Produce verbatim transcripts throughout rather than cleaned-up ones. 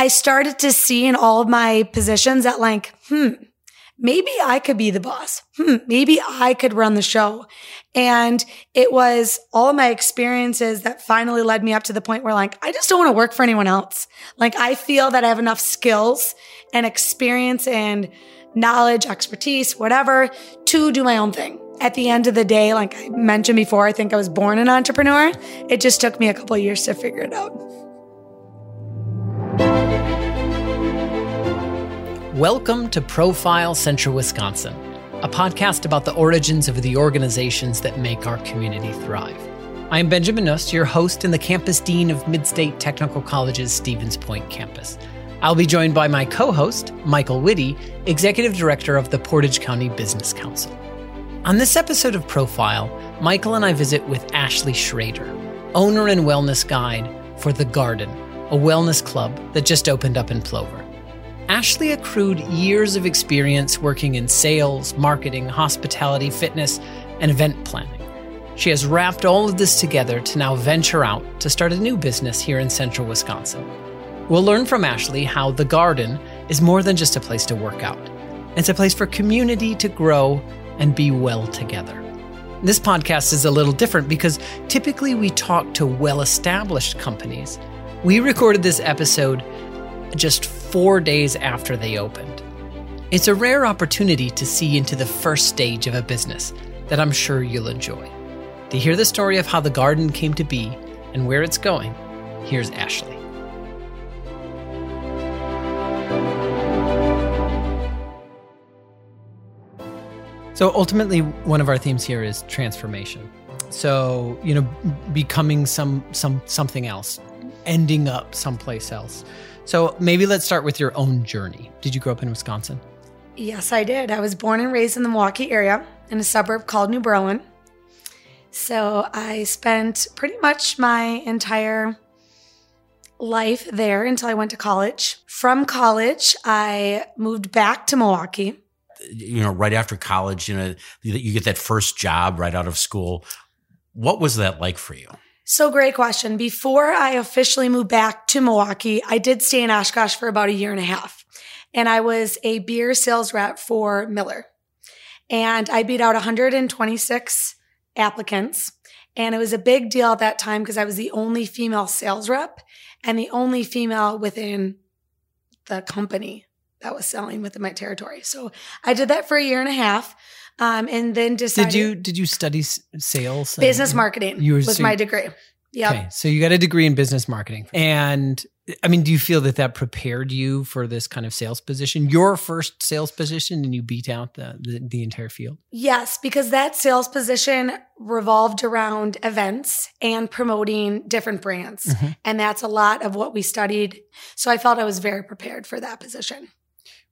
I started to see in all of my positions that like, hmm, maybe I could be the boss. Hmm, maybe I could run the show. And it was all of my experiences that finally led me up to the point where like, I just don't want to work for anyone else. Like I feel that I have enough skills and experience and knowledge, expertise, whatever, to do my own thing. At the end of the day, like I mentioned before, I think I was born an entrepreneur. It just took me a couple of years to figure it out. Welcome to Profile Central Wisconsin, a podcast about the origins of the organizations that make our community thrive. I am Benjamin Nuss, your host and the campus dean of Mid-State Technical College's Stevens Point campus. I'll be joined by my co-host, Michael Witte, executive director of the Portage County Business Council. On this episode of Profile, Michael and I visit with Ashley Schrader, owner and wellness guide for The Garden, a wellness club that just opened up in Plover. Ashley accrued years of experience working in sales, marketing, hospitality, fitness, and event planning. She has wrapped all of this together to now venture out to start a new business here in central Wisconsin. We'll learn from Ashley how The Garden is more than just a place to work out. It's a place for community to grow and be well together. This podcast is a little different because typically we talk to well-established companies. We recorded this episode just four days after they opened. It's a rare opportunity to see into the first stage of a business that I'm sure you'll enjoy. To hear the story of how The Garden came to be and where it's going, here's Ashley. So ultimately, one of our themes here is transformation. So, you know, becoming some, some something else, ending up someplace else. So maybe let's start with your own journey. Did you grow up in Wisconsin? Yes, I did. I was born and raised in the Milwaukee area in a suburb called New Berlin. So I spent pretty much my entire life there until I went to college. From college, I moved back to Milwaukee. You know, right after college, you know, you get that first job right out of school. What was that like for you? So great question. Before I officially moved back to Milwaukee, I did stay in Oshkosh for about a year and a half. And I was a beer sales rep for Miller. And I beat out one hundred twenty-six applicants. And it was a big deal at that time because I was the only female sales rep and the only female within the company that was selling within my territory. So I did that for a year and a half. Um, and then decided. Did you did you study sales? Business marketing you were, was so my degree. Yeah. Okay, so you got a degree in business marketing, and I mean, do you feel that that prepared you for this kind of sales position? Your first sales position, and you beat out the the, the entire field. Yes, because that sales position revolved around events and promoting different brands, mm-hmm. and that's a lot of what we studied. So I felt I was very prepared for that position.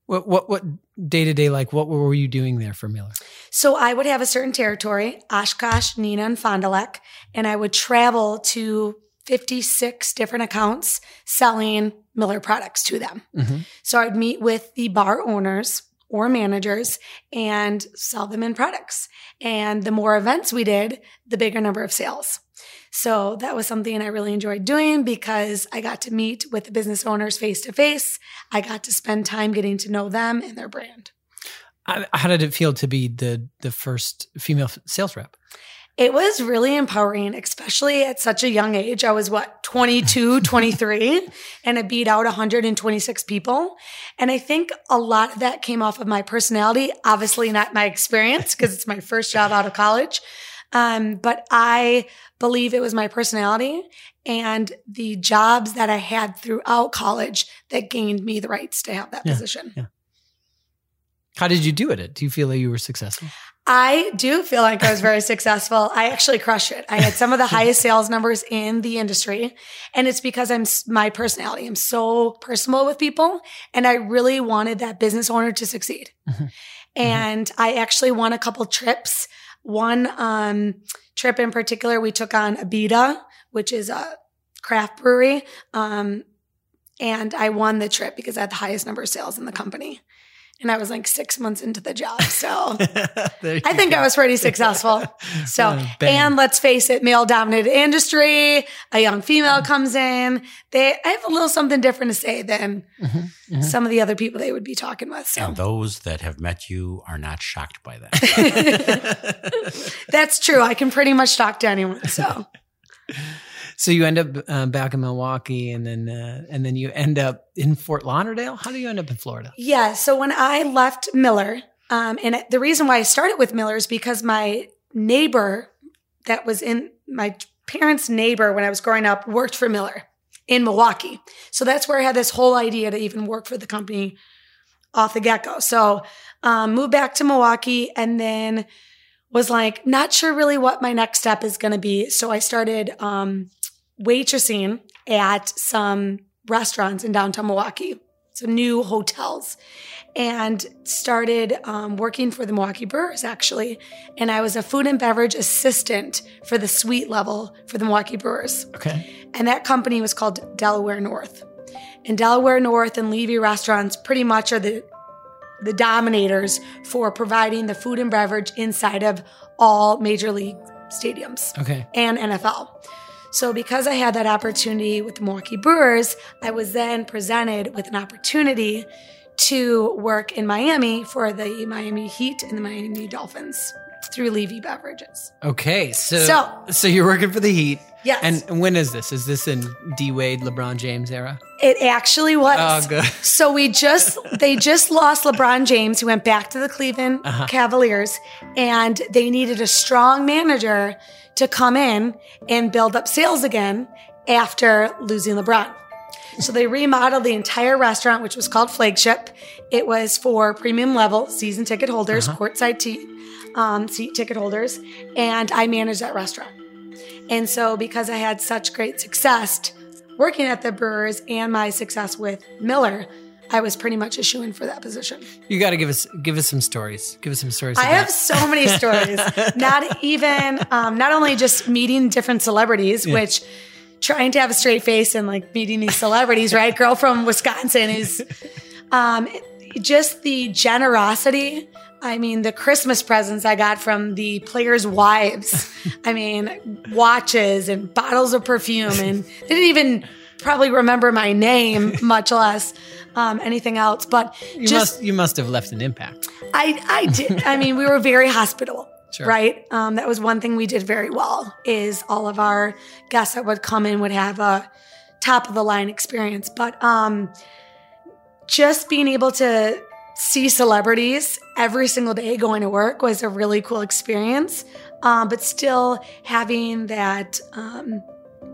What what what day to day like? What were you doing there for Miller? So I would have a certain territory, Oshkosh, Neenah, and Fond du Lac, and I would travel to fifty-six different accounts selling Miller products to them. Mm-hmm. So I'd meet with the bar owners or managers and sell them in products. And the more events we did, the bigger number of sales. So that was something I really enjoyed doing because I got to meet with the business owners face-to-face. I got to spend time getting to know them and their brand. How did it feel to be the the first female sales rep? It was really empowering, especially at such a young age. I was, what, twenty-two, twenty-three, and I beat out one hundred twenty-six people. And I think a lot of that came off of my personality, obviously not my experience because it's my first job out of college. Um, but I believe it was my personality and the jobs that I had throughout college that gained me the rights to have that yeah, position. Yeah. How did you do it? Do you feel like you were successful? I do feel like I was very successful. I actually crushed it. I had some of the highest sales numbers in the industry. And it's because I'm my personality. I'm so personable with people. And I really wanted that business owner to succeed. Mm-hmm. And mm-hmm. I actually won a couple trips. One um, trip in particular, we took on Abita, which is a craft brewery. Um, and I won the trip because I had the highest number of sales in the company. And I was like six months into the job. So I think go. I was pretty successful. So, oh, and let's face it, male dominated industry, a young female comes in. They I have a little something different to say than mm-hmm, mm-hmm. some of the other people they would be talking with. So. And those that have met you are not shocked by that. That's true. I can pretty much talk to anyone. So, so you end up uh, back in Milwaukee, and then uh, and then you end up in Fort Lauderdale. How do you end up in Florida? Yeah. So when I left Miller, um, and the reason why I started with Miller is because my neighbor that was in my parents' neighbor when I was growing up worked for Miller in Milwaukee. So that's where I had this whole idea to even work for the company off the get-go. So um, moved back to Milwaukee, and then was like, not sure really what my next step is going to be. So I started um, waitressing at some restaurants in downtown Milwaukee, so new hotels, and started um, working for the Milwaukee Brewers, actually. And I was a food and beverage assistant for the suite level for the Milwaukee Brewers. Okay. And that company was called Delaware North. And Delaware North and Levy Restaurants pretty much are the the dominators for providing the food and beverage inside of all major league stadiums okay. and N F L. So because I had that opportunity with the Milwaukee Brewers, I was then presented with an opportunity to work in Miami for the Miami Heat and the Miami Dolphins through Levy Beverages. Okay. So, so, so you're working for the Heat. Yes. And when is this? Is this in D. Wade, LeBron James era? It actually was. Oh, good. So we just, they just lost LeBron James, who went back to the Cleveland uh-huh. Cavaliers, and they needed a strong manager to come in and build up sales again after losing LeBron. So they remodeled the entire restaurant, which was called Flagship. It was for premium level season ticket holders, uh-huh. courtside seat, um, seat ticket holders, and I managed that restaurant. And so because I had such great success working at the Brewers and my success with Miller, I was pretty much a shoo-in for that position. You got to give us give us some stories. Give us some stories. I have that. So many stories. Not even, um, not only just meeting different celebrities, yeah. which trying to have a straight face and like meeting these celebrities, right? Girl from Wisconsin is um, just the generosity. I mean, the Christmas presents I got from the players' wives. I mean, watches and bottles of perfume. And they didn't even probably remember my name, much less um, anything else. But you, just, must, you must have left an impact. I, I did. I mean, we were very hospitable, sure. right? Um, that was one thing we did very well is all of our guests that would come in would have a top-of-the-line experience. But um, just being able to see celebrities every single day going to work was a really cool experience, um, but still having that, um,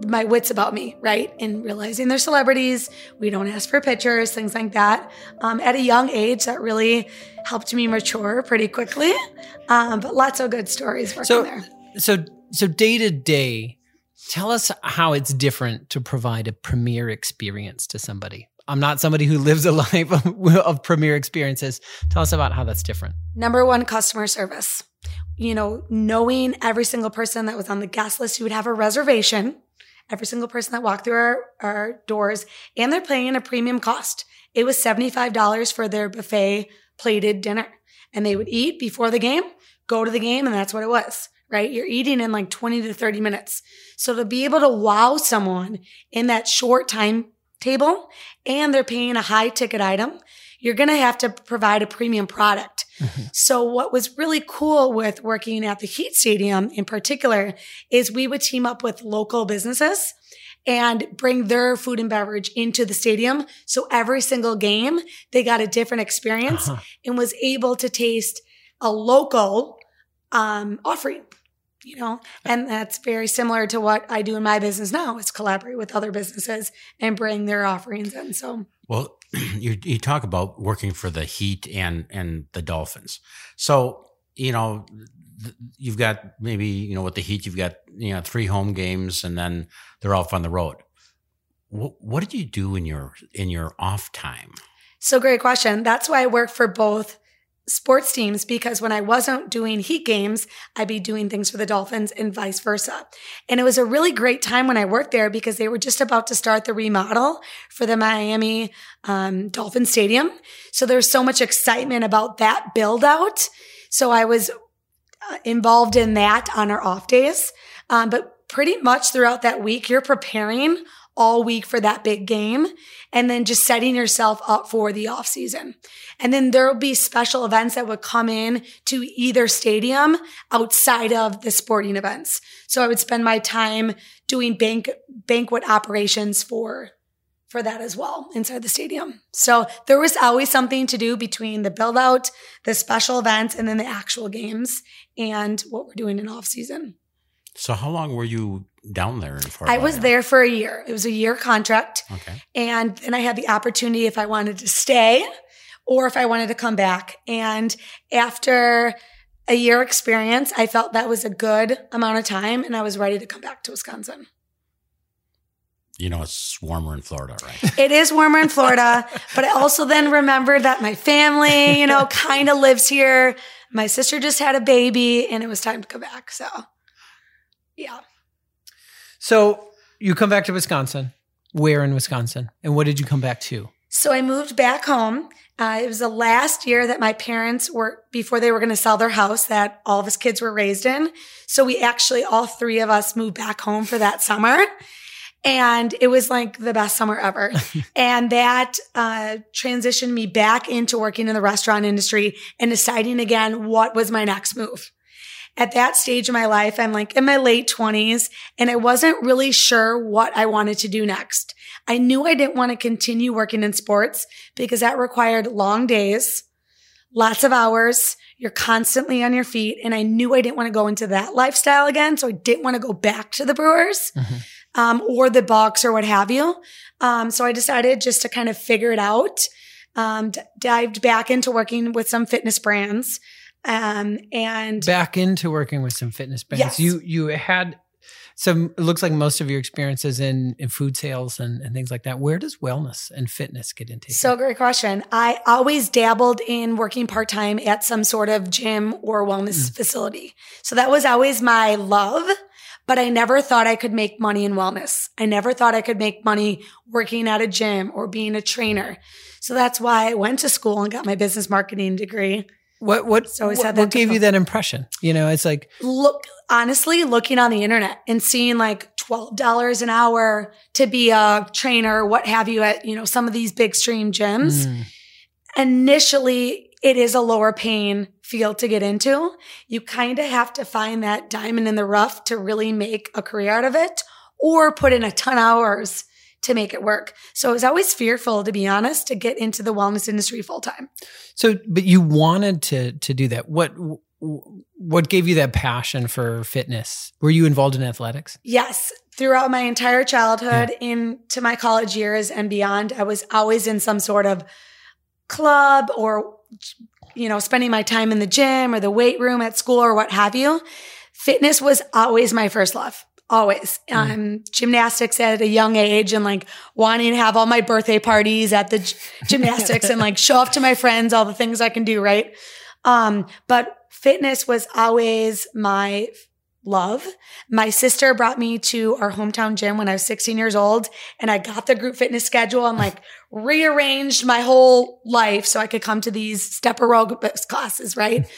my wits about me, right? And realizing they're celebrities, we don't ask for pictures, things like that. Um, at a young age, that really helped me mature pretty quickly, um, but lots of good stories working so, there. So, so day to day, tell us how it's different to provide a premier experience to somebody. I'm not somebody who lives a life of, of premier experiences. Tell us about how that's different. Number one, customer service. You know, knowing every single person that was on the guest list who would have a reservation, every single person that walked through our, our doors, and they're paying a premium cost. It was seventy-five dollars for their buffet plated dinner. And they would eat before the game, go to the game, and that's what it was, right? You're eating in like twenty to thirty minutes. So to be able to wow someone in that short time table, and they're paying a high ticket item, you're going to have to provide a premium product. Mm-hmm. So what was really cool with working at the Heat Stadium in particular is we would team up with local businesses and bring their food and beverage into the stadium. So every single game, they got a different experience uh-huh. and was able to taste a local um, offering. You know, and that's very similar to what I do in my business now is collaborate with other businesses and bring their offerings in. So, well, you, you talk about working for the Heat and, and the Dolphins. So, you know, you've got maybe, you know, with the Heat, you've got, you know, three home games and then they're off on the road. What, what did you do in your, in your off time? So great question. That's why I work for both sports teams, because when I wasn't doing Heat games, I'd be doing things for the Dolphins and vice versa. And it was a really great time when I worked there because they were just about to start the remodel for the Miami um, Dolphin Stadium. So there was so much excitement about that build out. So I was uh, involved in that on our off days. Um, but pretty much throughout that week, you're preparing all week for that big game, and then just setting yourself up for the off season. And then there'll be special events that would come in to either stadium outside of the sporting events. So I would spend my time doing bank, banquet operations for, for that as well inside the stadium. So there was always something to do between the build out, the special events, and then the actual games and what we're doing in off season. So how long were you down there? In I was there for a year. It was a year contract. Okay. And then I had the opportunity if I wanted to stay or if I wanted to come back. And after a year experience, I felt that was a good amount of time and I was ready to come back to Wisconsin. You know, it's warmer in Florida, right? It is warmer in Florida, but I also then remembered that my family, you know, kind of lives here. My sister just had a baby and it was time to go back. So, yeah. So you come back to Wisconsin. Where in Wisconsin? And what did you come back to? So I moved back home. Uh, it was the last year that my parents were, before they were going to sell their house that all of us kids were raised in. So we actually, all three of us moved back home for that summer. And it was like the best summer ever. And that uh, transitioned me back into working in the restaurant industry and deciding again what was my next move. At that stage of my life, I'm like in my late twenties, and I wasn't really sure what I wanted to do next. I knew I didn't want to continue working in sports because that required long days, lots of hours. You're constantly on your feet. And I knew I didn't want to go into that lifestyle again. So I didn't want to go back to the Brewers mm-hmm. um, or the Bucks or what have you. Um, so I decided just to kind of figure it out, um, d- dived back into working with some fitness brands. Um, and back into working with some fitness brands. Yes. You, you had some, it looks like most of your experiences in, in food sales and, and things like that. Where does wellness and fitness get into? So great question. I always dabbled in working part-time at some sort of gym or wellness mm. facility. So that was always my love, but I never thought I could make money in wellness. I never thought I could make money working at a gym or being a trainer. So that's why I went to school and got my business marketing degree. What what, so what, what gave you that impression? You know, it's like look honestly looking on the internet and seeing like twelve dollars an hour to be a trainer, what have you at, you know, some of these big stream gyms. Mm. Initially, it is a lower paying field to get into. You kind of have to find that diamond in the rough to really make a career out of it or put in a ton of hours to make it work. So I was always fearful, to be honest, to get into the wellness industry full time. So, but you wanted to to do that. What what gave you that passion for fitness? Were you involved in athletics? Yes. Throughout my entire childhood, yeah. into my college years and beyond, I was always in some sort of club or, you know, spending my time in the gym or the weight room at school or what have you. Fitness was always my first love. Always. Um, gymnastics at a young age and like wanting to have all my birthday parties at the g- gymnastics and like show off to my friends, all the things I can do. Right. Um, but fitness was always my love. My sister brought me to our hometown gym when I was sixteen years old and I got the group fitness schedule and like rearranged my whole life so I could come to these step aerobics classes. Right.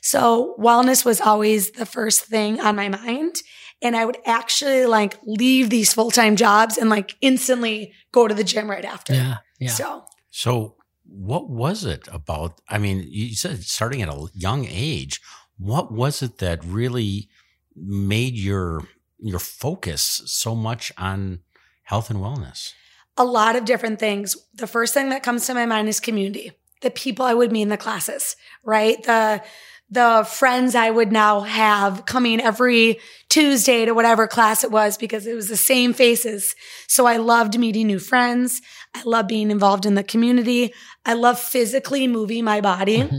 So wellness was always the first thing on my mind. And I would actually like leave these full-time jobs and like instantly go to the gym right after. Yeah, yeah. So, so what was it about, I mean, you said starting at a young age, what was it that really made your, your focus so much on health and wellness? A lot of different things. The first thing that comes to my mind is community, the people I would meet in the classes, right? The The friends I would now have coming every Tuesday to whatever class it was because it was the same faces. So I loved meeting new friends. I love being involved in the community. I love physically moving my body. Mm-hmm.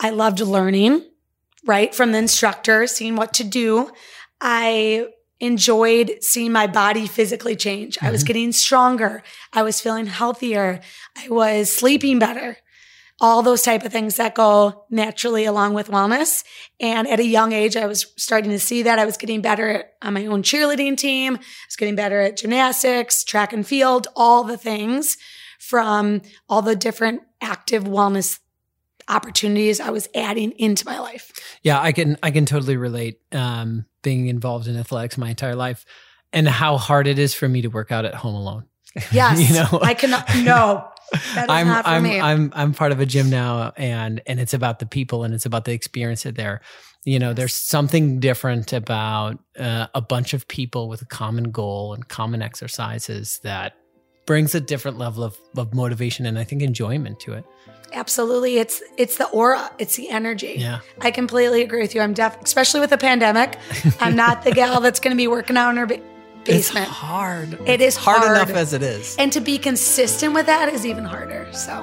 I loved learning, right, from the instructor, seeing what to do. I enjoyed seeing my body physically change. Mm-hmm. I was getting stronger. I was feeling healthier. I was sleeping better. all those type of things that go naturally along with wellness. And at a young age, I was starting to see that. I was getting better at, on my own cheerleading team. I was getting better at gymnastics, track and field, all the things from all the different active wellness opportunities I was adding into my life. Yeah, I can I can totally relate um, being involved in athletics my entire life and how hard it is for me to work out at home alone. Yes, you know? I cannot, no. That is I'm, not for I'm, me. I'm, I'm part of a gym now and, and it's about the people and it's about the experience of there. You know, yes. There's something different about uh, a bunch of people with a common goal and common exercises that brings a different level of, of motivation and I think enjoyment to it. Absolutely. It's, it's the aura. It's the energy. Yeah. I completely agree with you. I'm deaf, especially with the pandemic. I'm not the gal that's going to be working out in her ba- basement. It's hard. It is hard. Hard enough as it is. And to be consistent with that is even harder. So.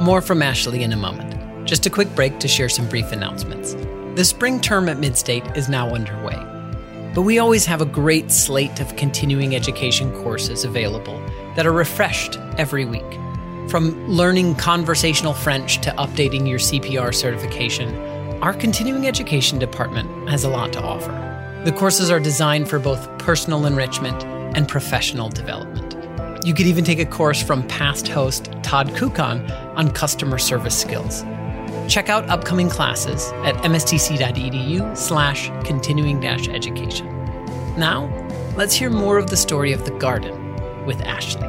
More from Ashley in a moment. Just a quick break to share some brief announcements. The spring term at Mid-State is now underway, but we always have a great slate of continuing education courses available that are refreshed every week. From learning conversational French to updating your C P R certification, our continuing education department has a lot to offer. The courses are designed for both personal enrichment and professional development. You could even take a course from past host Todd Kukan on customer service skills. Check out upcoming classes at mstc.edu slash continuing dash education. Now, let's hear more of the story of The Garden with Ashley.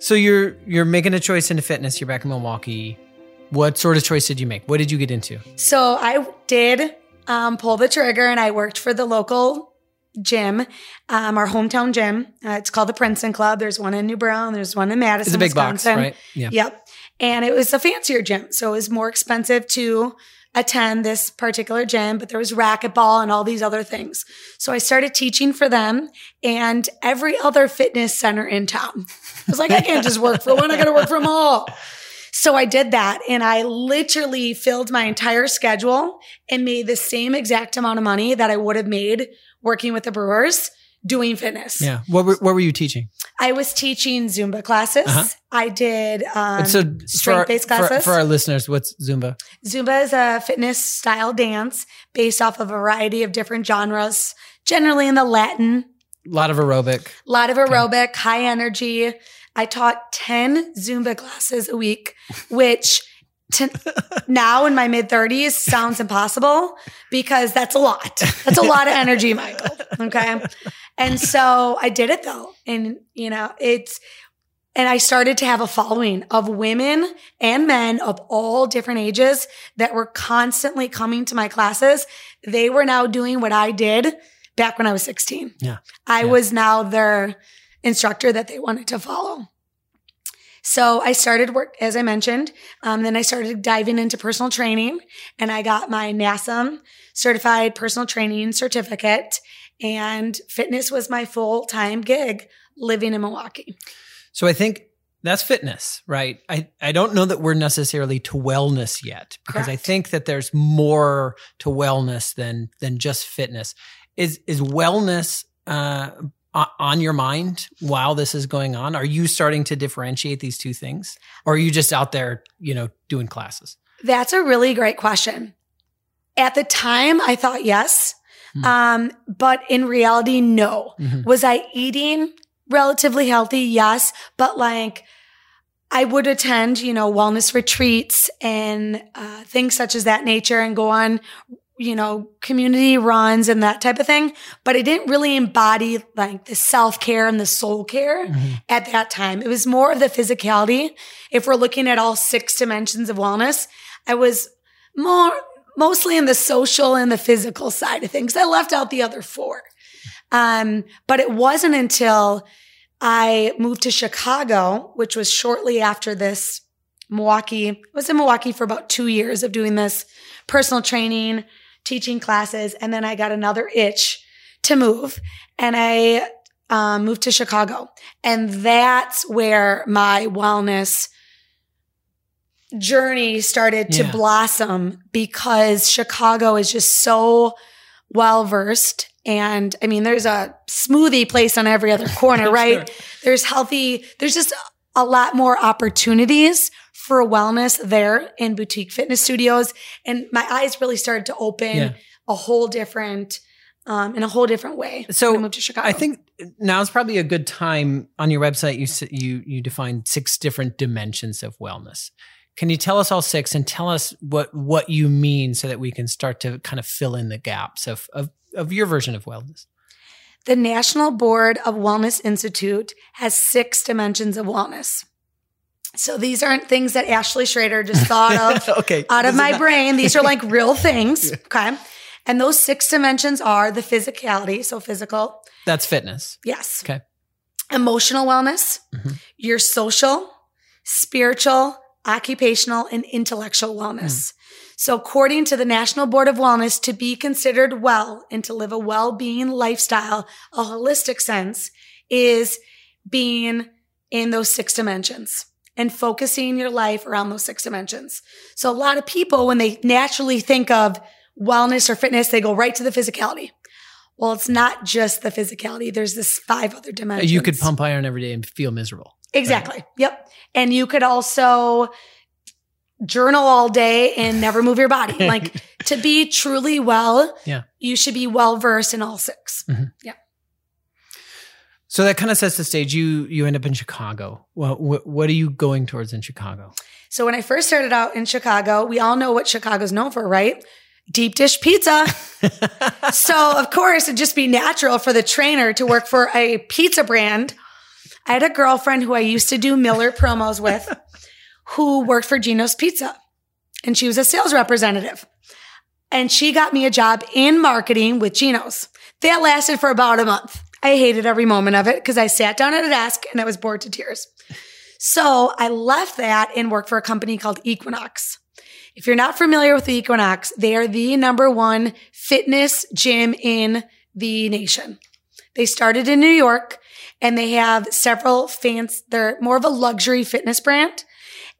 So you're you're making a choice into fitness. You're back in Milwaukee. What sort of choice did you make? What did you get into? So I did um, pull the trigger and I worked for the local gym, um, our hometown gym. Uh, it's called the Princeton Club. There's one in New Berlin. There's one in Madison. It's a big Wisconsin. Box, right? Yeah. Yep. And it was a fancier gym. So it was more expensive to attend this particular gym, but there was racquetball and all these other things. So I started teaching for them and every other fitness center in town. I was like, I can't just work for one. I got to work for them all. So I did that and I literally filled my entire schedule and made the same exact amount of money that I would have made working with the Brewers doing fitness. Yeah. What were, what were you teaching? I was teaching Zumba classes. Uh-huh. I did um, so strength-based classes. For, for our listeners, what's Zumba? Zumba is a fitness style dance based off of a variety of different genres, generally in the Latin. A lot of aerobic. A lot of aerobic, okay. High energy. I taught ten Zumba classes a week, which to now in my mid-thirties sounds impossible because that's a lot. That's a lot of energy, Michael. Okay. And so I did it though. And, you know, it's, and I started to have a following of women and men of all different ages that were constantly coming to my classes. They were now doing what I did back when I was sixteen. Yeah. I yeah. was now their instructor that they wanted to follow. So I started work, as I mentioned, um, then I started diving into personal training and I got my N A S M certified personal training certificate and fitness was my full-time gig living in Milwaukee. So I think that's fitness, right? I, I don't know that we're necessarily to wellness yet because correct. I think that there's more to wellness than, than just fitness. Is, is wellness, uh, on your mind while this is going on? Are you starting to differentiate these two things? Or are you just out there, you know, doing classes? That's a really great question. At the time, I thought yes. Mm-hmm. Um, but in reality, no. Mm-hmm. Was I eating relatively healthy? Yes. But like I would attend, you know, wellness retreats and uh, things such as that nature and go on, you know, community runs and that type of thing. But I didn't really embody like the self-care and the soul care mm-hmm. at that time. It was more of the physicality. If we're looking at all six dimensions of wellness, I was more mostly in the social and the physical side of things. I left out the other four. Um, but it wasn't until I moved to Chicago, which was shortly after this Milwaukee. I was in Milwaukee for about two years of doing this personal training, teaching classes, and then I got another itch to move, and I um, moved to Chicago. And that's where my wellness journey started to yeah. blossom because Chicago is just so well-versed. And I mean, there's a smoothie place on every other corner, right? Sure. There's healthy, there's just a lot more opportunities for wellness there in boutique fitness studios. And my eyes really started to open yeah. a whole different, um, in a whole different way. So when I moved to Chicago. I think now's probably a good time. On your website, you, you, you defined six different dimensions of wellness. Can you tell us all six and tell us what, what you mean so that we can start to kind of fill in the gaps of, of, of your version of wellness? The National Board of Wellness Institute has six dimensions of wellness. So these aren't things that Ashley Schrader just thought of okay. out of my not- brain. These are like real things. Yeah. Okay. And those six dimensions are the physicality. So physical. That's fitness. Yes. Okay. Emotional wellness, mm-hmm. your social, spiritual, occupational, and intellectual wellness. Mm. So according to the National Board of Wellness, to be considered well and to live a well-being lifestyle, a holistic sense, is being in those six dimensions and focusing your life around those six dimensions. So a lot of people, when they naturally think of wellness or fitness, they go right to the physicality. Well, it's not just the physicality. There's this five other dimensions. You could pump iron every day and feel miserable. Exactly. Right. Yep. And you could also journal all day and never move your body. Like to be truly well, yeah. you should be well-versed in all six. Mm-hmm. Yeah. So that kind of sets the stage. You you end up in Chicago. Well, wh- what are you going towards in Chicago? So when I first started out in Chicago, we all know what Chicago's known for, right? Deep dish pizza. So of course, it'd just be natural for the trainer to work for a pizza brand. I had a girlfriend who I used to do Miller promos with who worked for Gino's Pizza, and she was a sales representative, and she got me a job in marketing with Gino's. That lasted for about a month. I hated every moment of it because I sat down at a desk and I was bored to tears. So I left that and worked for a company called Equinox. If you're not familiar with the Equinox, they are the number one fitness gym in the nation. They started in New York, and they have several fans. They're more of a luxury fitness brand.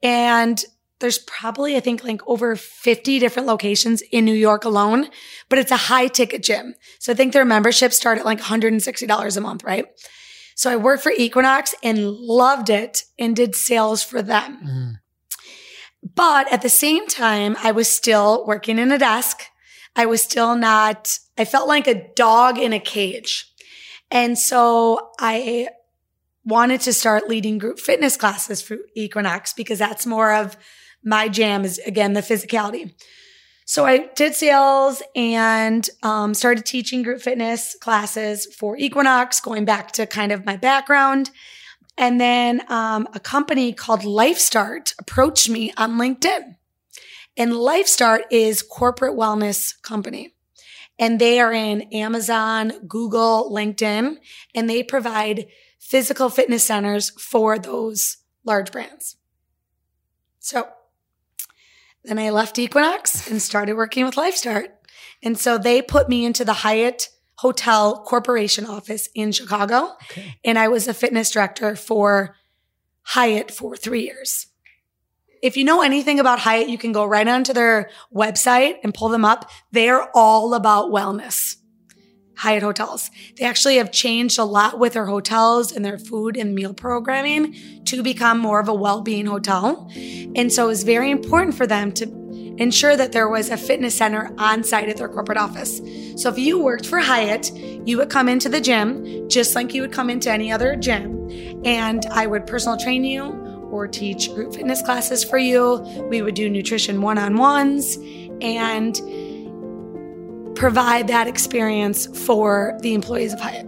And there's probably, I think, like over fifty different locations in New York alone, but it's a high ticket gym. So I think their memberships start at like one hundred sixty dollars a month, right? So I worked for Equinox and loved it and did sales for them. Mm-hmm. But at the same time, I was still working in a desk. I was still not, I felt like a dog in a cage. And so I wanted to start leading group fitness classes for Equinox because that's more of my jam is, again, the physicality. So I did sales and um, started teaching group fitness classes for Equinox, going back to kind of my background. And then um, a company called LifeStart approached me on LinkedIn. And LifeStart is a corporate wellness company. And they are in Amazon, Google, LinkedIn, and they provide physical fitness centers for those large brands. So then I left Equinox and started working with LifeStart. And so they put me into the Hyatt Hotel Corporation office in Chicago. Okay. And I was a fitness director for Hyatt for three years. If you know anything about Hyatt, you can go right onto their website and pull them up. They're all about wellness, Hyatt Hotels. They actually have changed a lot with their hotels and their food and meal programming to become more of a well-being hotel. And so it was very important for them to ensure that there was a fitness center on site at their corporate office. So if you worked for Hyatt, you would come into the gym just like you would come into any other gym. And I would personal train you, or teach group fitness classes for you. We would do nutrition one-on-ones and provide that experience for the employees of Hyatt.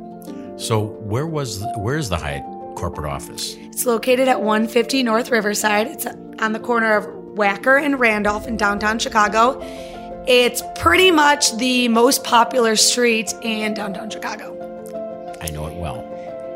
So where was where is the Hyatt corporate office? It's located at one fifty North Riverside. It's on the corner of Wacker and Randolph in downtown Chicago. It's pretty much the most popular street in downtown Chicago. I know it well.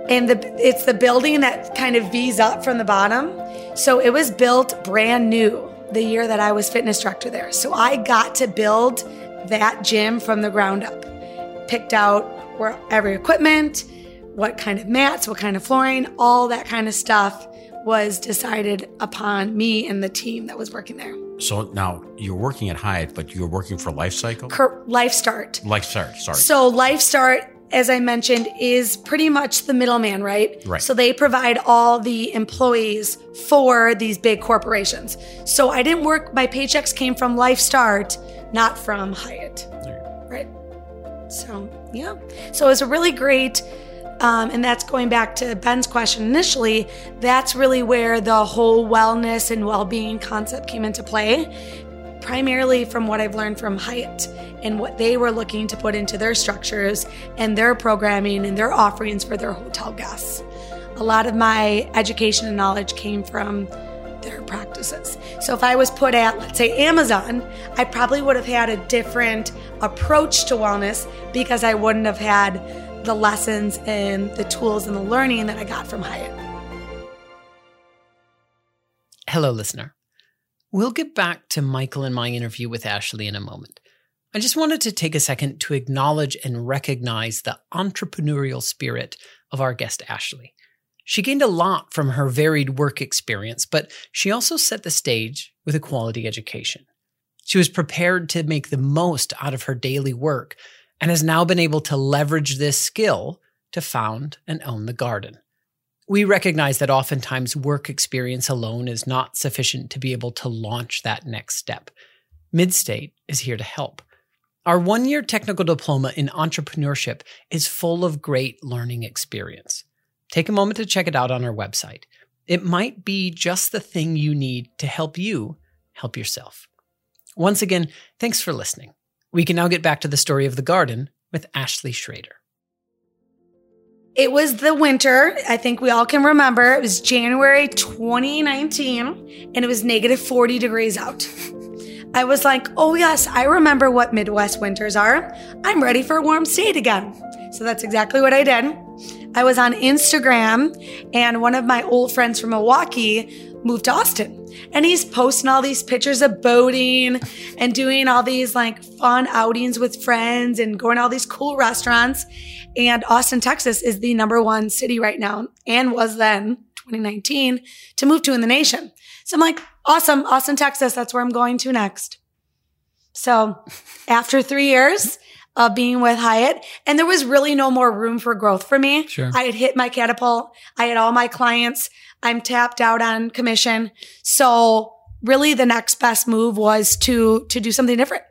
And the, it's the building that kind of V's up from the bottom. So it was built brand new the year that I was fitness director there. So I got to build that gym from the ground up. Picked out where every equipment, what kind of mats, what kind of flooring, all that kind of stuff was decided upon me and the team that was working there. So now you're working at Hyatt, but you're working for LifeCycle? Cur- LifeStart. LifeStart, sorry. So LifeStart, as I mentioned, is pretty much the middleman, right? Right. So they provide all the employees for these big corporations. So I didn't work, my paychecks came from LifeStart, not from Hyatt. There. Right. So, yeah. So it was a really great, um, and that's going back to Ben's question initially, that's really where the whole wellness and well-being concept came into play. Primarily from what I've learned from Hyatt and what they were looking to put into their structures and their programming and their offerings for their hotel guests. A lot of my education and knowledge came from their practices. So if I was put at, let's say, Amazon, I probably would have had a different approach to wellness because I wouldn't have had the lessons and the tools and the learning that I got from Hyatt. Hello, listener. We'll get back to Michael and my interview with Ashley in a moment. I just wanted to take a second to acknowledge and recognize the entrepreneurial spirit of our guest, Ashley. She gained a lot from her varied work experience, but she also set the stage with a quality education. She was prepared to make the most out of her daily work and has now been able to leverage this skill to found and own The Garden. We recognize that oftentimes work experience alone is not sufficient to be able to launch that next step. Mid-State is here to help. Our one-year technical diploma in entrepreneurship is full of great learning experience. Take a moment to check it out on our website. It might be just the thing you need to help you help yourself. Once again, thanks for listening. We can now get back to the story of The Garden with Ashley Schrader. It was the winter, I think we all can remember. It was January twenty nineteen, and it was negative forty degrees out. I was like, oh yes, I remember what Midwest winters are. I'm ready for a warm state again. So that's exactly what I did. I was on Instagram, and one of my old friends from Milwaukee moved to Austin. And he's posting all these pictures of boating and doing all these like fun outings with friends and going to all these cool restaurants. And Austin, Texas is the number one city right now and was then twenty nineteen to move to in the nation. So I'm like, awesome, Austin, Texas, that's where I'm going to next. So after three years of being with Hyatt, and there was really no more room for growth for me. Sure. I had hit my catapult. I had all my clients. I'm tapped out on commission. So really the next best move was to, to do something different.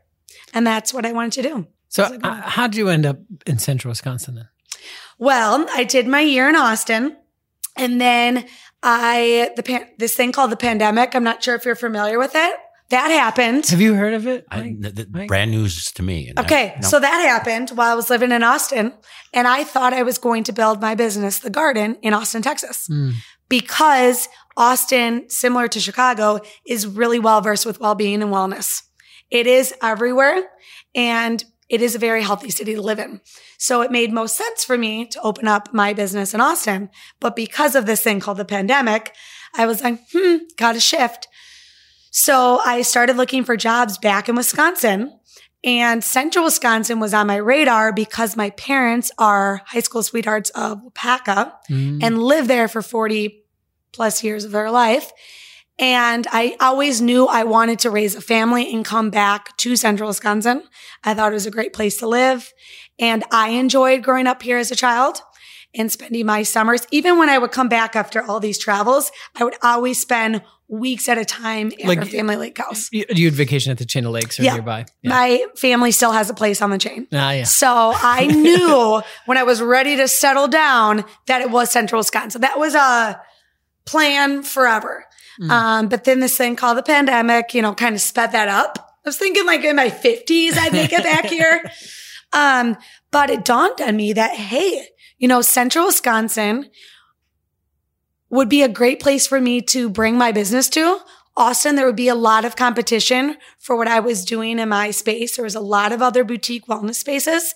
And that's what I wanted to do. So uh, how did you end up in Central Wisconsin then? Well, I did my year in Austin, and then I the pan, this thing called the pandemic. I'm not sure if you're familiar with it. That happened. Have you heard of it? I, the, the brand news to me. Okay, I, no. So that happened while I was living in Austin, and I thought I was going to build my business, The Garden, in Austin, Texas, mm. because Austin, similar to Chicago, is really well versed with well-being and wellness. It is everywhere, and it is a very healthy city to live in. So it made most sense for me to open up my business in Austin. But because of this thing called the pandemic, I was like, hmm, gotta shift. So I started looking for jobs back in Wisconsin. And Central Wisconsin was on my radar because my parents are high school sweethearts of Waupaca mm. and lived there for forty plus years of their life. And I always knew I wanted to raise a family and come back to Central Wisconsin. I thought it was a great place to live. And I enjoyed growing up here as a child and spending my summers. Even when I would come back after all these travels, I would always spend weeks at a time at like, our family lake house. You'd vacation at the Chain of Lakes or yeah. nearby? Yeah. My family still has a place on the chain. Ah, yeah. So I knew when I was ready to settle down that it was Central Wisconsin. That was a plan forever. Mm. Um, but then this thing called the pandemic, you know, kind of sped that up. I was thinking like in my fifties, I'd make it back here. Um, but it dawned on me that, hey, you know, Central Wisconsin would be a great place for me to bring my business to. Austin, there would be a lot of competition for what I was doing in my space. There was a lot of other boutique wellness spaces.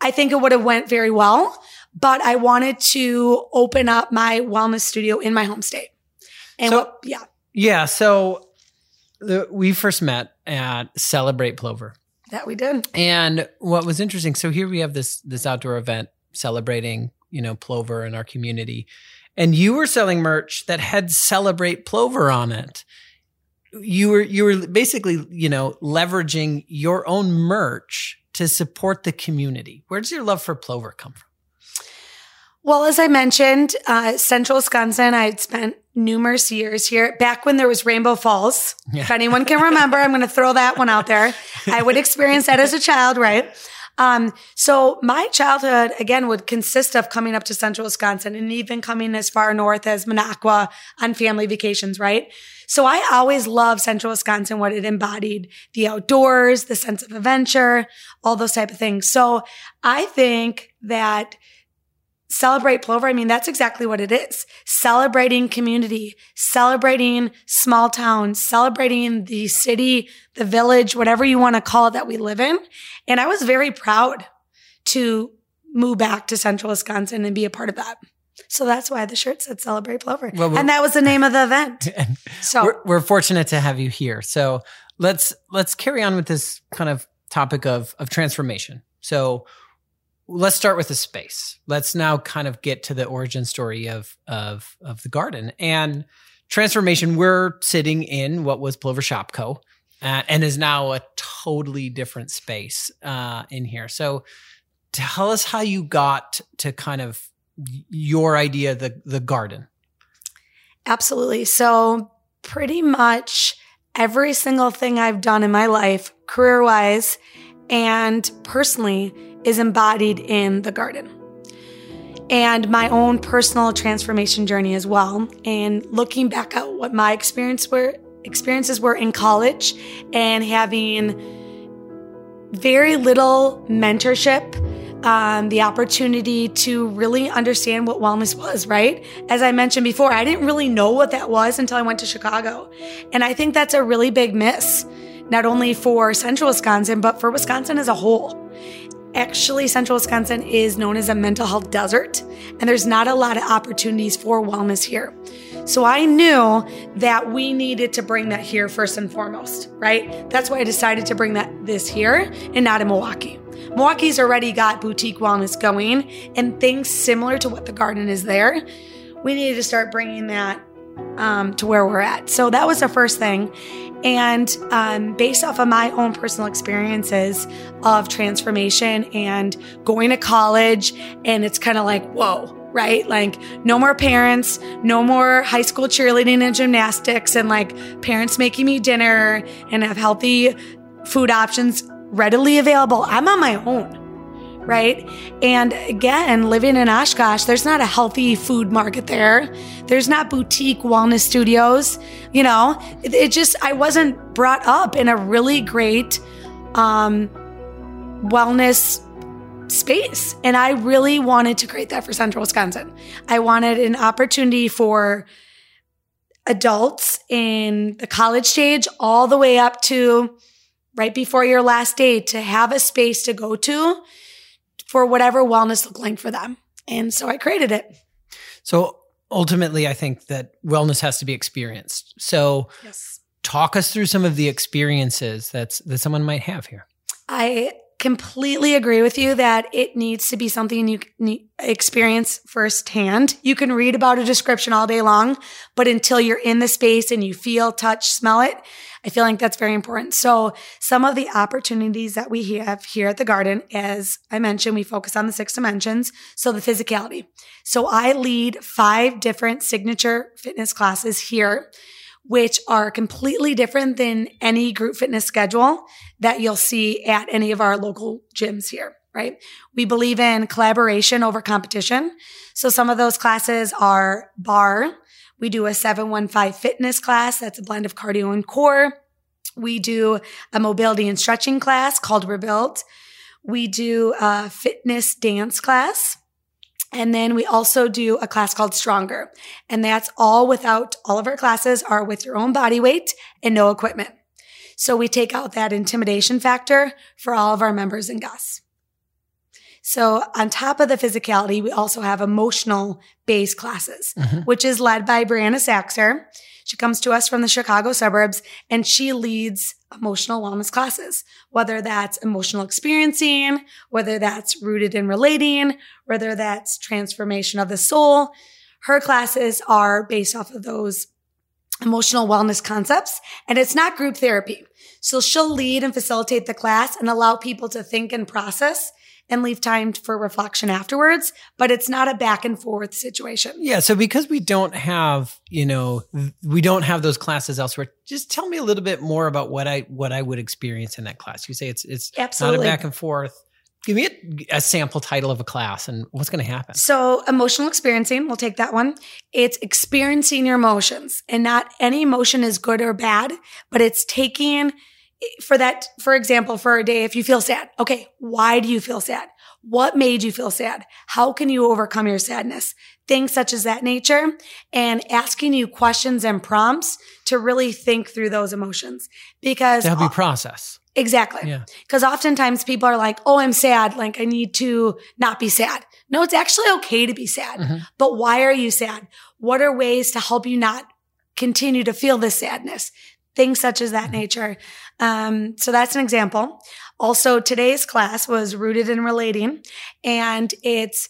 I think it would have went very well, but I wanted to open up my wellness studio in my home state. And so, what, yeah. Yeah. So the, we first met at Celebrate Plover. That we did. And what was interesting, so here we have this this outdoor event celebrating, you know, Plover and our community. and you were selling merch that had Celebrate Plover on it. You were you were basically, you know, leveraging your own merch to support the community. Where does your love for Plover come from? Well, as I mentioned, uh, Central Wisconsin, I had spent numerous years here. Back when there was Rainbow Falls, yeah. If anyone can remember, I'm going to throw that one out there. I would experience that as a child, right? Um, so my childhood, again, would consist of coming up to Central Wisconsin and even coming as far north as Minocqua on family vacations, right? So I always loved Central Wisconsin, what it embodied, the outdoors, the sense of adventure, all those type of things. So I think that Celebrate Plover, I mean, that's exactly what it is. Celebrating community, celebrating small towns, celebrating the city, the village, whatever you want to call it that we live in. And I was very proud to move back to Central Wisconsin and be a part of that. So that's why the shirt said Celebrate Plover. Well, and that was the name of the event. So we're, we're fortunate to have you here. So let's let's carry on with this kind of topic of of transformation. So let's start with the space. Let's now kind of get to the origin story of of of the garden and transformation. We're sitting in what was Plover Shop Co. Uh, and is now a totally different space uh, in here. So tell us how you got to kind of your idea, the the garden. Absolutely. So pretty much every single thing I've done in my life, career-wise and personally, is embodied in the garden. And my own personal transformation journey as well. And looking back at what my experience were, experiences were in college and having very little mentorship, Um, the opportunity to really understand what wellness was, right? As I mentioned before, I didn't really know what that was until I went to Chicago. And I think that's a really big miss, not only for Central Wisconsin, but for Wisconsin as a whole. Actually, Central Wisconsin is known as a mental health desert, and there's not a lot of opportunities for wellness here. So I knew that we needed to bring that here first and foremost, right? That's why I decided to bring that this here and not in Milwaukee. Milwaukee's already got boutique wellness going and things similar to what the garden is there. We needed to start bringing that um, to where we're at. So that was the first thing. And um, based off of my own personal experiences of transformation and going to college, and it's kind of like, whoa, right? Like no more parents, no more high school cheerleading and gymnastics and like parents making me dinner and have healthy food options readily available. I'm on my own, right? And again, living in Oshkosh, there's not a healthy food market there. There's not boutique wellness studios. You know, it, it just, I wasn't brought up in a really great um, wellness space. And I really wanted to create that for Central Wisconsin. I wanted an opportunity for adults in the college stage all the way up to right before your last day to have a space to go to for whatever wellness looked like for them. And so I created it. So ultimately, I think that wellness has to be experienced. So yes. Talk us through some of the experiences that's, that someone might have here. I completely agree with you that it needs to be something you can experience firsthand. You can read about a description all day long, but until you're in the space and you feel, touch, smell it, I feel like that's very important. So some of the opportunities that we have here at the garden, as I mentioned, we focus on the six dimensions. So the physicality. So I lead five different signature fitness classes here, which are completely different than any group fitness schedule that you'll see at any of our local gyms here, right? We believe in collaboration over competition. So some of those classes are bar. We do a seven one five fitness class. That's a blend of cardio and core. We do a mobility and stretching class called Rebuild. We do a fitness dance class. And then we also do a class called Stronger. And that's all without, all of our classes are with your own body weight and no equipment. So we take out that intimidation factor for all of our members and guests. So on top of the physicality, we also have emotional-based classes, mm-hmm. which is led by Brianna Saxer. She comes to us from the Chicago suburbs, and she leads emotional wellness classes, whether that's emotional experiencing, whether that's rooted in relating, whether that's transformation of the soul. her classes are based off of those emotional wellness concepts, and it's not group therapy. So she'll lead and facilitate the class and allow people to think and process and leave time for reflection afterwards, but it's not a back and forth situation. Yeah. So because we don't have, you know, we don't have those classes elsewhere, just tell me a little bit more about what I, what I would experience in that class. You say it's, it's Absolutely. Not a back and forth. Give me a, a sample title of a class and what's going to happen. So emotional experiencing, we'll take that one. It's experiencing your emotions, and not any emotion is good or bad, but it's taking for that, for example, for a day, if you feel sad, okay, why do you feel sad? What made you feel sad? How can you overcome your sadness? Things such as that nature, and asking you questions and prompts to really think through those emotions, because to help you process. Exactly. Yeah. Because oftentimes people are like, oh, I'm sad. Like I need to not be sad. No, it's actually okay to be sad, mm-hmm. but why are you sad? What are ways to help you not continue to feel this sadness? Things such as that mm-hmm. nature. Um, so that's an example. Also, today's class was rooted in relating, and it's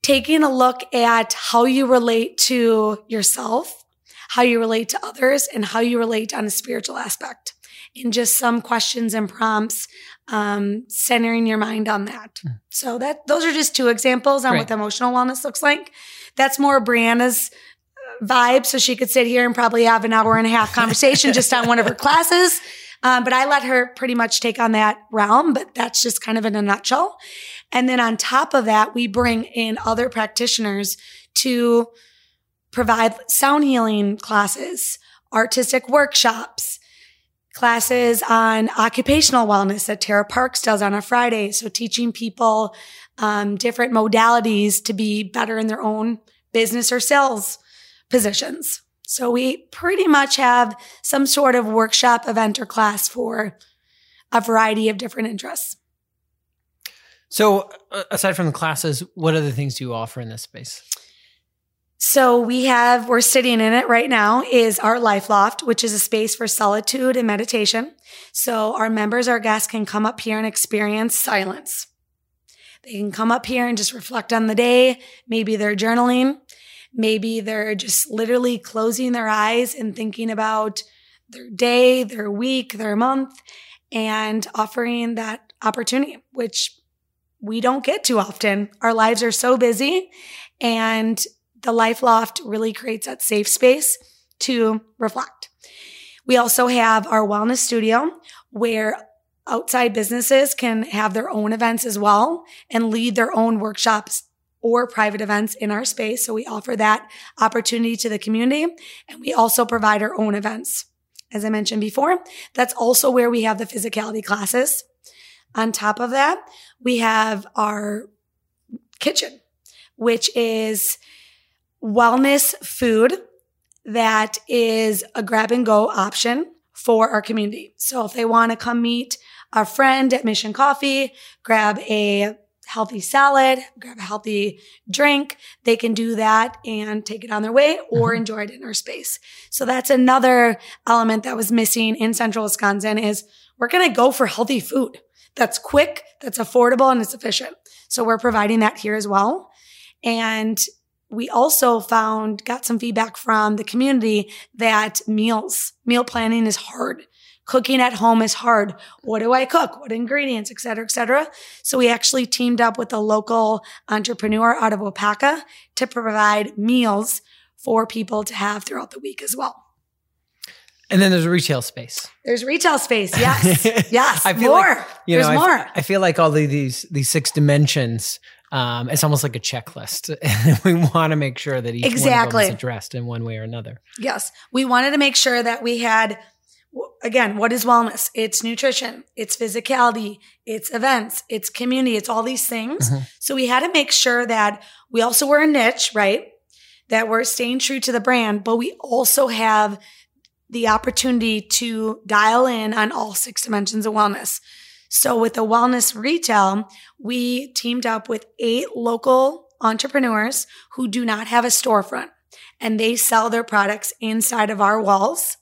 taking a look at how you relate to yourself, how you relate to others, and how you relate on a spiritual aspect. And just some questions and prompts, um, centering your mind on that. Mm-hmm. So that those are just two examples on Great. What emotional wellness looks like. That's more Brianna's vibe, so she could sit here and probably have an hour and a half conversation just on one of her classes. Um, but I let her pretty much take on that realm, but that's just kind of in a nutshell. And then on top of that, we bring in other practitioners to provide sound healing classes, artistic workshops, classes on occupational wellness that Tara Parks does on a Friday. So teaching people um, different modalities to be better in their own business or sales positions. So we pretty much have some sort of workshop, event, or class for a variety of different interests. So aside from the classes, what other things do you offer in this space? So we have, we're sitting in it right now, is our Life Loft, which is a space for solitude and meditation. So our members, our guests can come up here and experience silence. They can come up here and just reflect on the day. Maybe they're journaling. Maybe they're just literally closing their eyes and thinking about their day, their week, their month, and offering that opportunity, which we don't get too often. Our lives are so busy, and the Life Loft really creates that safe space to reflect. We also have our wellness studio, where outside businesses can have their own events as well and lead their own workshops or private events in our space. So we offer that opportunity to the community, and we also provide our own events. As I mentioned before, that's also where we have the physicality classes. On top of that, we have our kitchen, which is wellness food that is a grab and go option for our community. So if they want to come meet our friend at Mission Coffee, grab a healthy salad, grab a healthy drink, they can do that and take it on their way, or mm-hmm. enjoy it in our space. So that's another element that was missing in Central Wisconsin, is we're going to go for healthy food that's quick, that's affordable, and it's efficient. So we're providing that here as well. And we also found, got some feedback from the community that meals, meal planning is hard. Cooking at home is hard. What do I cook? What ingredients, et cetera, et cetera. So we actually teamed up with a local entrepreneur out of Waupaca to provide meals for people to have throughout the week as well. And then there's a retail space. There's retail space. Yes. Yes. I feel more. Like, you know, there's I, more. I feel like all the, these, these six dimensions, um, it's almost like a checklist. We want to make sure that each exactly. one of them is addressed in one way or another. Yes. We wanted to make sure that we had, again, what is wellness? It's nutrition, it's physicality, it's events, it's community, it's all these things. Mm-hmm. So we had to make sure that we also were a niche, right? That we're staying true to the brand, but we also have the opportunity to dial in on all six dimensions of wellness. So with the wellness retail, we teamed up with eight local entrepreneurs who do not have a storefront, and they sell their products inside of our walls.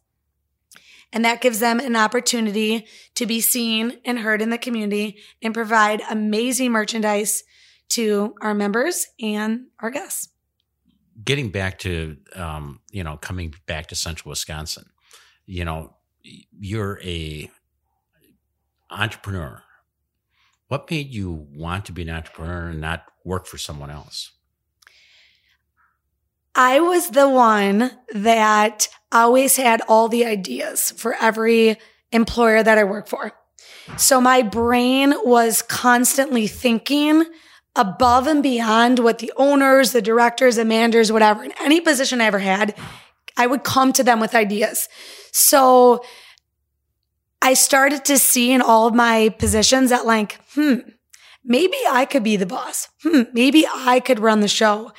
And that gives them an opportunity to be seen and heard in the community and provide amazing merchandise to our members and our guests. getting back to, um, you know, coming back to Central Wisconsin, you know, you're a entrepreneur. What made you want to be an entrepreneur and not work for someone else? I was the one that always had all the ideas for every employer that I worked for. So my brain was constantly thinking above and beyond what the owners, the directors, the managers, whatever, in any position I ever had, I would come to them with ideas. So I started to see in all of my positions that like, hmm, maybe I could be the boss. Hmm, maybe I could run the show.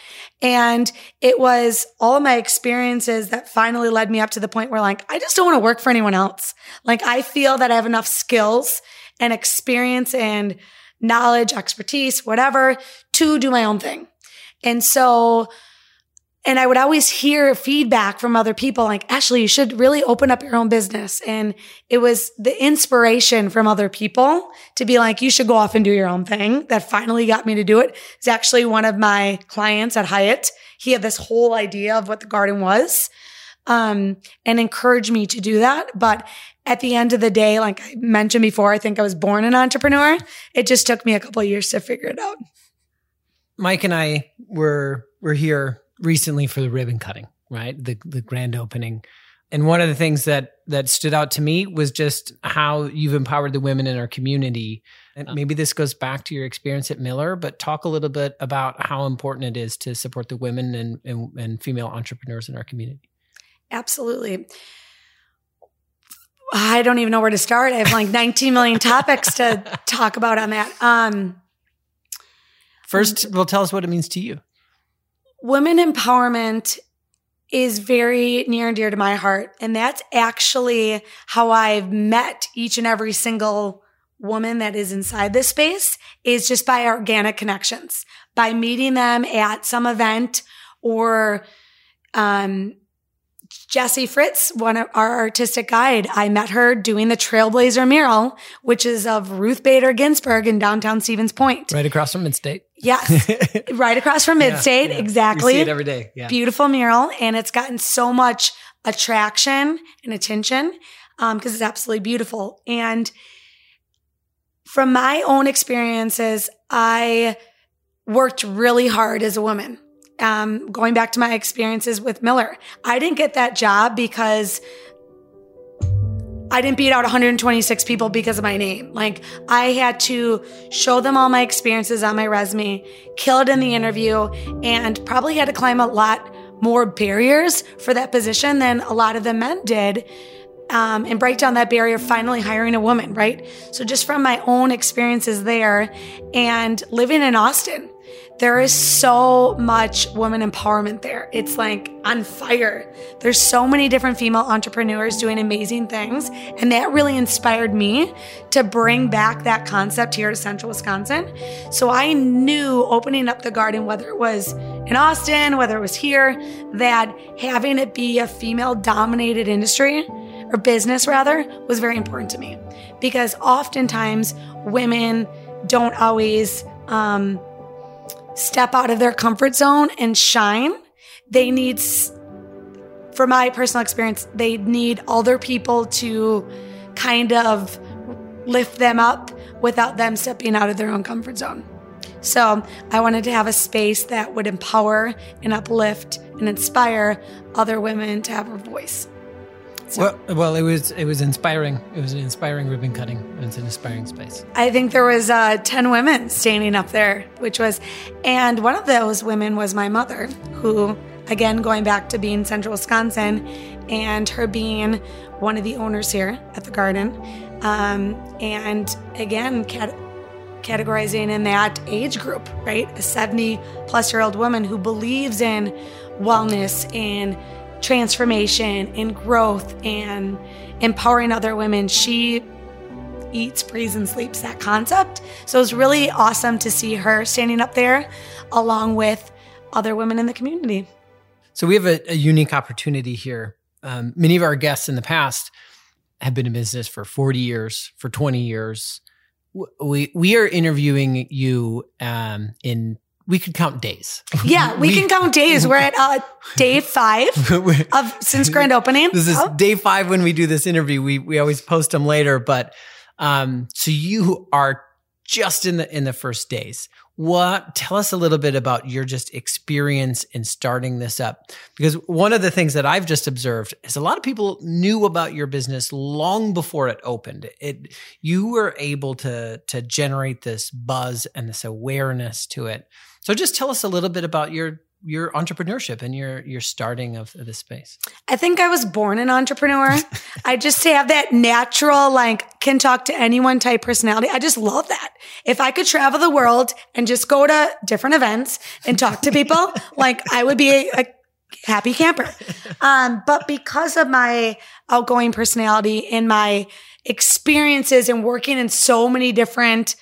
And it was all of my experiences that finally led me up to the point where like, I just don't want to work for anyone else. Like I feel that I have enough skills and experience and knowledge, expertise, whatever, to do my own thing. And so, and I would always hear feedback from other people like, Ashley, you should really open up your own business. And it was the inspiration from other people to be like, you should go off and do your own thing that finally got me to do it. It's actually one of my clients at Hyatt. He had this whole idea of what the garden was, um, and encouraged me to do that. But at the end of the day, like I mentioned before, I think I was born an entrepreneur. It just took me a couple of years to figure it out. Mike and I were were here recently for the ribbon cutting, right? The the grand opening. And one of the things that that stood out to me was just how you've empowered the women in our community. And maybe this goes back to your experience at Miller, but talk a little bit about how important it is to support the women and and, and female entrepreneurs in our community. Absolutely. I don't even know where to start. I have like nineteen million topics to talk about on that. Um, First, well, tell us what it means to you. Women empowerment is very near and dear to my heart. And that's actually how I've met each and every single woman that is inside this space, is just by organic connections, by meeting them at some event or um Jesse Fritz, one of our artistic guide, I met her doing the Trailblazer mural, which is of Ruth Bader Ginsburg in downtown Stevens Point. Right across from Mid-State. Yes. Right across from Mid-State. Yeah, yeah. Exactly. You see it every day. Yeah. Beautiful mural. And it's gotten so much attraction and attention um, because it's absolutely beautiful. And from my own experiences, I worked really hard as a woman. Um, going back to my experiences with Miller, I didn't get that job because I didn't beat out one hundred twenty-six people because of my name. Like I had to show them all my experiences on my resume, kill it in the interview, and probably had to climb a lot more barriers for that position than a lot of the men did, um, and break down that barrier, finally hiring a woman, right? So just from my own experiences there and living in Austin, there is so much women empowerment there. It's like on fire. There's so many different female entrepreneurs doing amazing things. And that really inspired me to bring back that concept here to Central Wisconsin. So I knew opening up the garden, whether it was in Austin, whether it was here, that having it be a female-dominated industry or business rather was very important to me. Because oftentimes women don't always... Um, step out of their comfort zone and shine. They need, for my personal experience, they need other people to kind of lift them up without them stepping out of their own comfort zone. So I wanted to have a space that would empower and uplift and inspire other women to have a voice. So. Well, well, it was it was inspiring. It was an inspiring ribbon cutting. It's an inspiring space. I think there was uh, ten women standing up there, which was, and one of those women was my mother, who, again, going back to being Central Wisconsin, and her being one of the owners here at the Garden, um, and again, cat- categorizing in that age group, right, a seventy plus year old woman who believes in wellness and transformation and growth and empowering other women. She eats, breathes, and sleeps that concept. So it was really awesome to see her standing up there along with other women in the community. So we have a, a unique opportunity here. Um, many of our guests in the past have been in business for forty years, for twenty years. We we are interviewing you um, in We could count days. Yeah, we, we can count days. We're at uh, day five of since grand opening. This is oh. day five when we do this interview. We we always post them later, but um, so you are just in the in the first days. What? Tell us a little bit about your just experience in starting this up, because one of the things that I've just observed is a lot of people knew about your business long before it opened. It you were able to to generate this buzz and this awareness to it. So just tell us a little bit about your your entrepreneurship and your your starting of this space. I think I was born an entrepreneur. I just have that natural, like, can talk to anyone type personality. I just love that. If I could travel the world and just go to different events and talk to people, like, I would be a, a happy camper. Um, but because of my outgoing personality and my experiences and working in so many different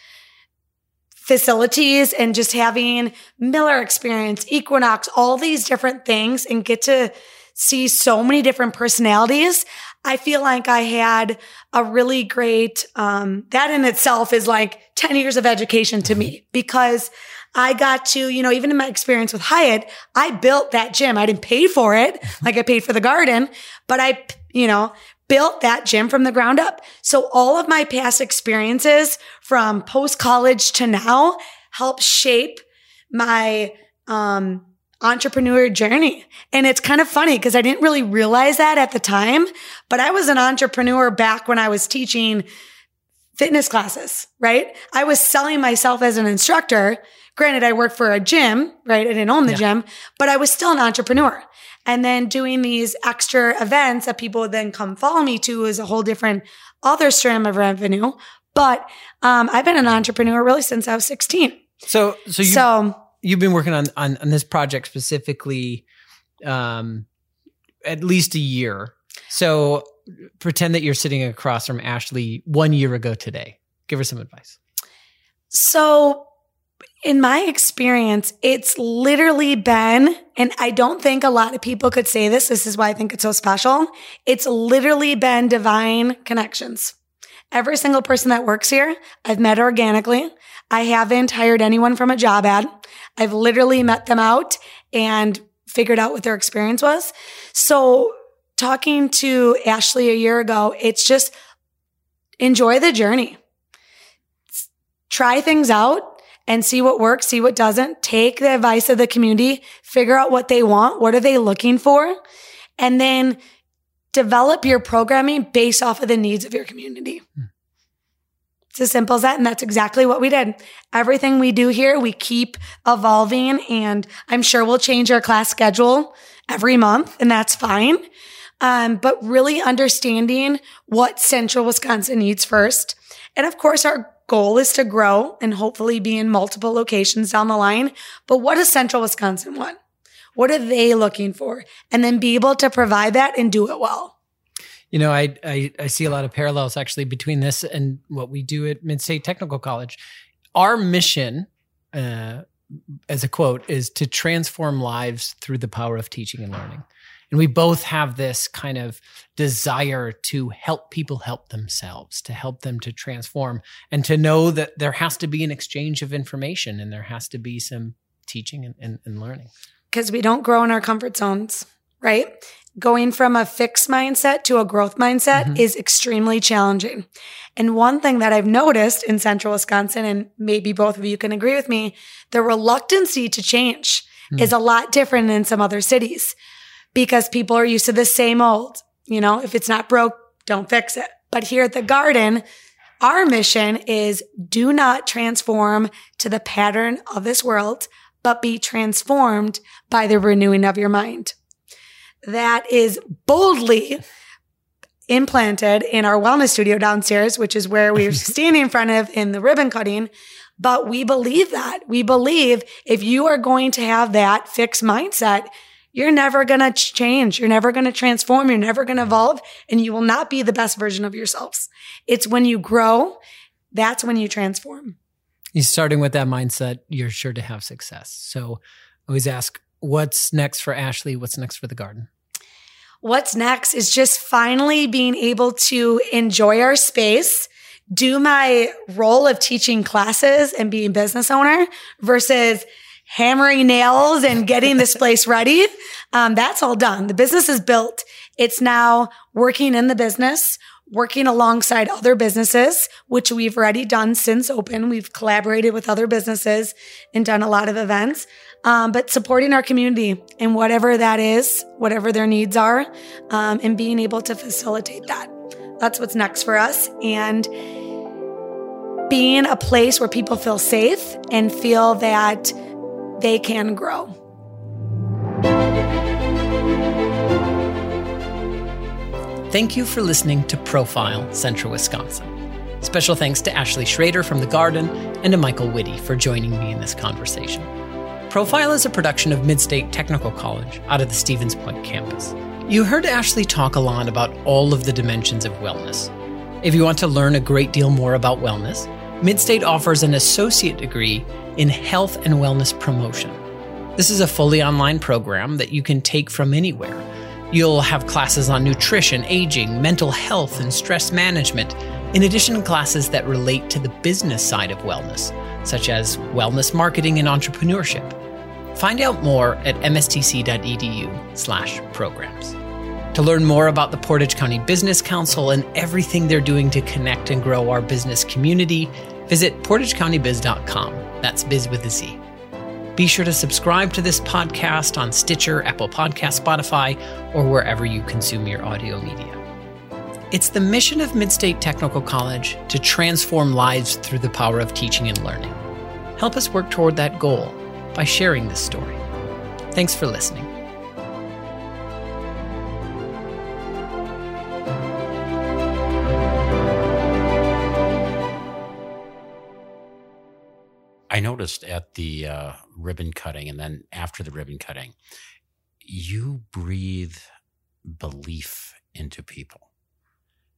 facilities and just having Miller experience, Equinox, all these different things, and get to see so many different personalities, I feel like I had a really great, um, that in itself is like ten years of education to me, because I got to, you know, even in my experience with Hyatt, I built that gym. I didn't pay for it. Like, I paid for the garden, but I, you know, built that gym from the ground up. So all of my past experiences from post-college to now help shape my um, entrepreneur journey. And it's kind of funny because I didn't really realize that at the time, but I was an entrepreneur back when I was teaching fitness classes, right? I was selling myself as an instructor. Granted, I worked for a gym, right? I didn't own the yeah. gym, but I was still an entrepreneur. And then doing these extra events that people would then come follow me to is a whole different other stream of revenue. But um, I've been an entrepreneur really since I was sixteen. So, so, you, so you've been working on, on, on this project specifically um, at least a year. So pretend that you're sitting across from Ashley one year ago today. Give her some advice. So, in my experience, it's literally been, and I don't think a lot of people could say this, this is why I think it's so special, it's literally been divine connections. Every single person that works here, I've met organically. I haven't hired anyone from a job ad. I've literally met them out and figured out what their experience was. So talking to Ashley a year ago, it's just enjoy the journey. Try things out. And see what works, see what doesn't. Take the advice of the community, figure out what they want, what are they looking for, and then develop your programming based off of the needs of your community. Hmm. It's as simple as that, and that's exactly what we did. Everything we do here, we keep evolving, and I'm sure we'll change our class schedule every month, and that's fine. Um, but really understanding what Central Wisconsin needs first. And of course, our goal is to grow and hopefully be in multiple locations down the line. But what does Central Wisconsin want? What are they looking for? And then be able to provide that and do it well. You know, I I, I see a lot of parallels actually between this and what we do at Mid-State Technical College. Our mission, uh, as a quote, is to transform lives through the power of teaching and learning. And we both have this kind of desire to help people help themselves, to help them to transform, and to know that there has to be an exchange of information and there has to be some teaching and, and, and learning. Because we don't grow in our comfort zones, right? Going from a fixed mindset to a growth mindset mm-hmm. is extremely challenging. And one thing that I've noticed in Central Wisconsin, and maybe both of you can agree with me, the reluctancy to change mm-hmm. is a lot different than some other cities. Because people are used to the same old, you know, if it's not broke, don't fix it. But here at the Garden, our mission is do not transform to the pattern of this world, but be transformed by the renewing of your mind. That is boldly implanted in our wellness studio downstairs, which is where we're standing in front of in the ribbon cutting. But we believe that. We believe if you are going to have that fixed mindset, you're never going to change. You're never going to transform. You're never going to evolve, and you will not be the best version of yourselves. It's when you grow, that's when you transform. You're starting with that mindset, you're sure to have success. So I always ask, what's next for Ashley? What's next for the Garden? What's next is just finally being able to enjoy our space, do my role of teaching classes and being business owner versus hammering nails and getting this place ready. Um, that's all done. The business is built. It's now working in the business, working alongside other businesses, which we've already done since open. We've collaborated with other businesses and done a lot of events, um, but supporting our community and whatever that is, whatever their needs are, um, and being able to facilitate that. That's what's next for us. And being a place where people feel safe and feel that they can grow. Thank you for listening to Profile Central Wisconsin. Special thanks to Ashley Schrader from The Garden and to Michael Witte for joining me in this conversation. Profile is a production of Mid-State Technical College out of the Stevens Point campus. You heard Ashley talk a lot about all of the dimensions of wellness. If you want to learn a great deal more about wellness, Mid-State offers an associate degree in health and wellness promotion. This is a fully online program that you can take from anywhere. You'll have classes on nutrition, aging, mental health, and stress management, in addition to classes that relate to the business side of wellness, such as wellness marketing and entrepreneurship. Find out more at m s t c dot e d u slash programs. To learn more about the Portage County Business Council and everything they're doing to connect and grow our business community, visit portage county biz dot com. That's biz with a Z. Be sure to subscribe to this podcast on Stitcher, Apple Podcasts, Spotify, or wherever you consume your audio media. It's the mission of Mid-State Technical College to transform lives through the power of teaching and learning. Help us work toward that goal by sharing this story. Thanks for listening. I noticed at the uh, ribbon cutting and then after the ribbon cutting, you breathe belief into people.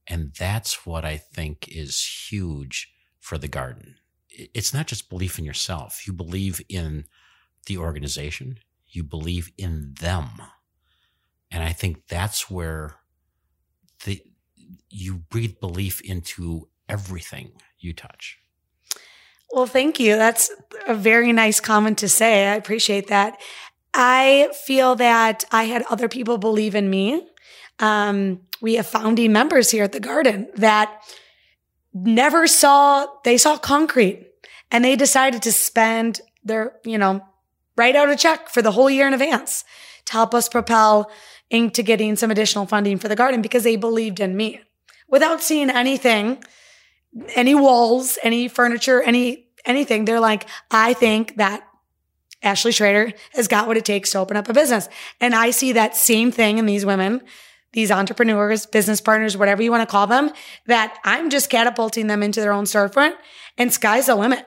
And that's what I think is huge for The Garden. It's not just belief in yourself. You believe in the organization. You believe in them. And I think that's where the you breathe belief into everything you touch. Well, thank you. That's a very nice comment to say. I appreciate that. I feel that I had other people believe in me. Um, we have founding members here at The Garden that never saw, they saw concrete and they decided to spend their, you know, write out a check for the whole year in advance to help us propel into getting some additional funding for The Garden because they believed in me without seeing anything. Any walls, any furniture, any anything. They're like, I think that Ashley Schrader has got what it takes to open up a business. And I see that same thing in these women, these entrepreneurs, business partners, whatever you want to call them, that I'm just catapulting them into their own storefront and sky's the limit.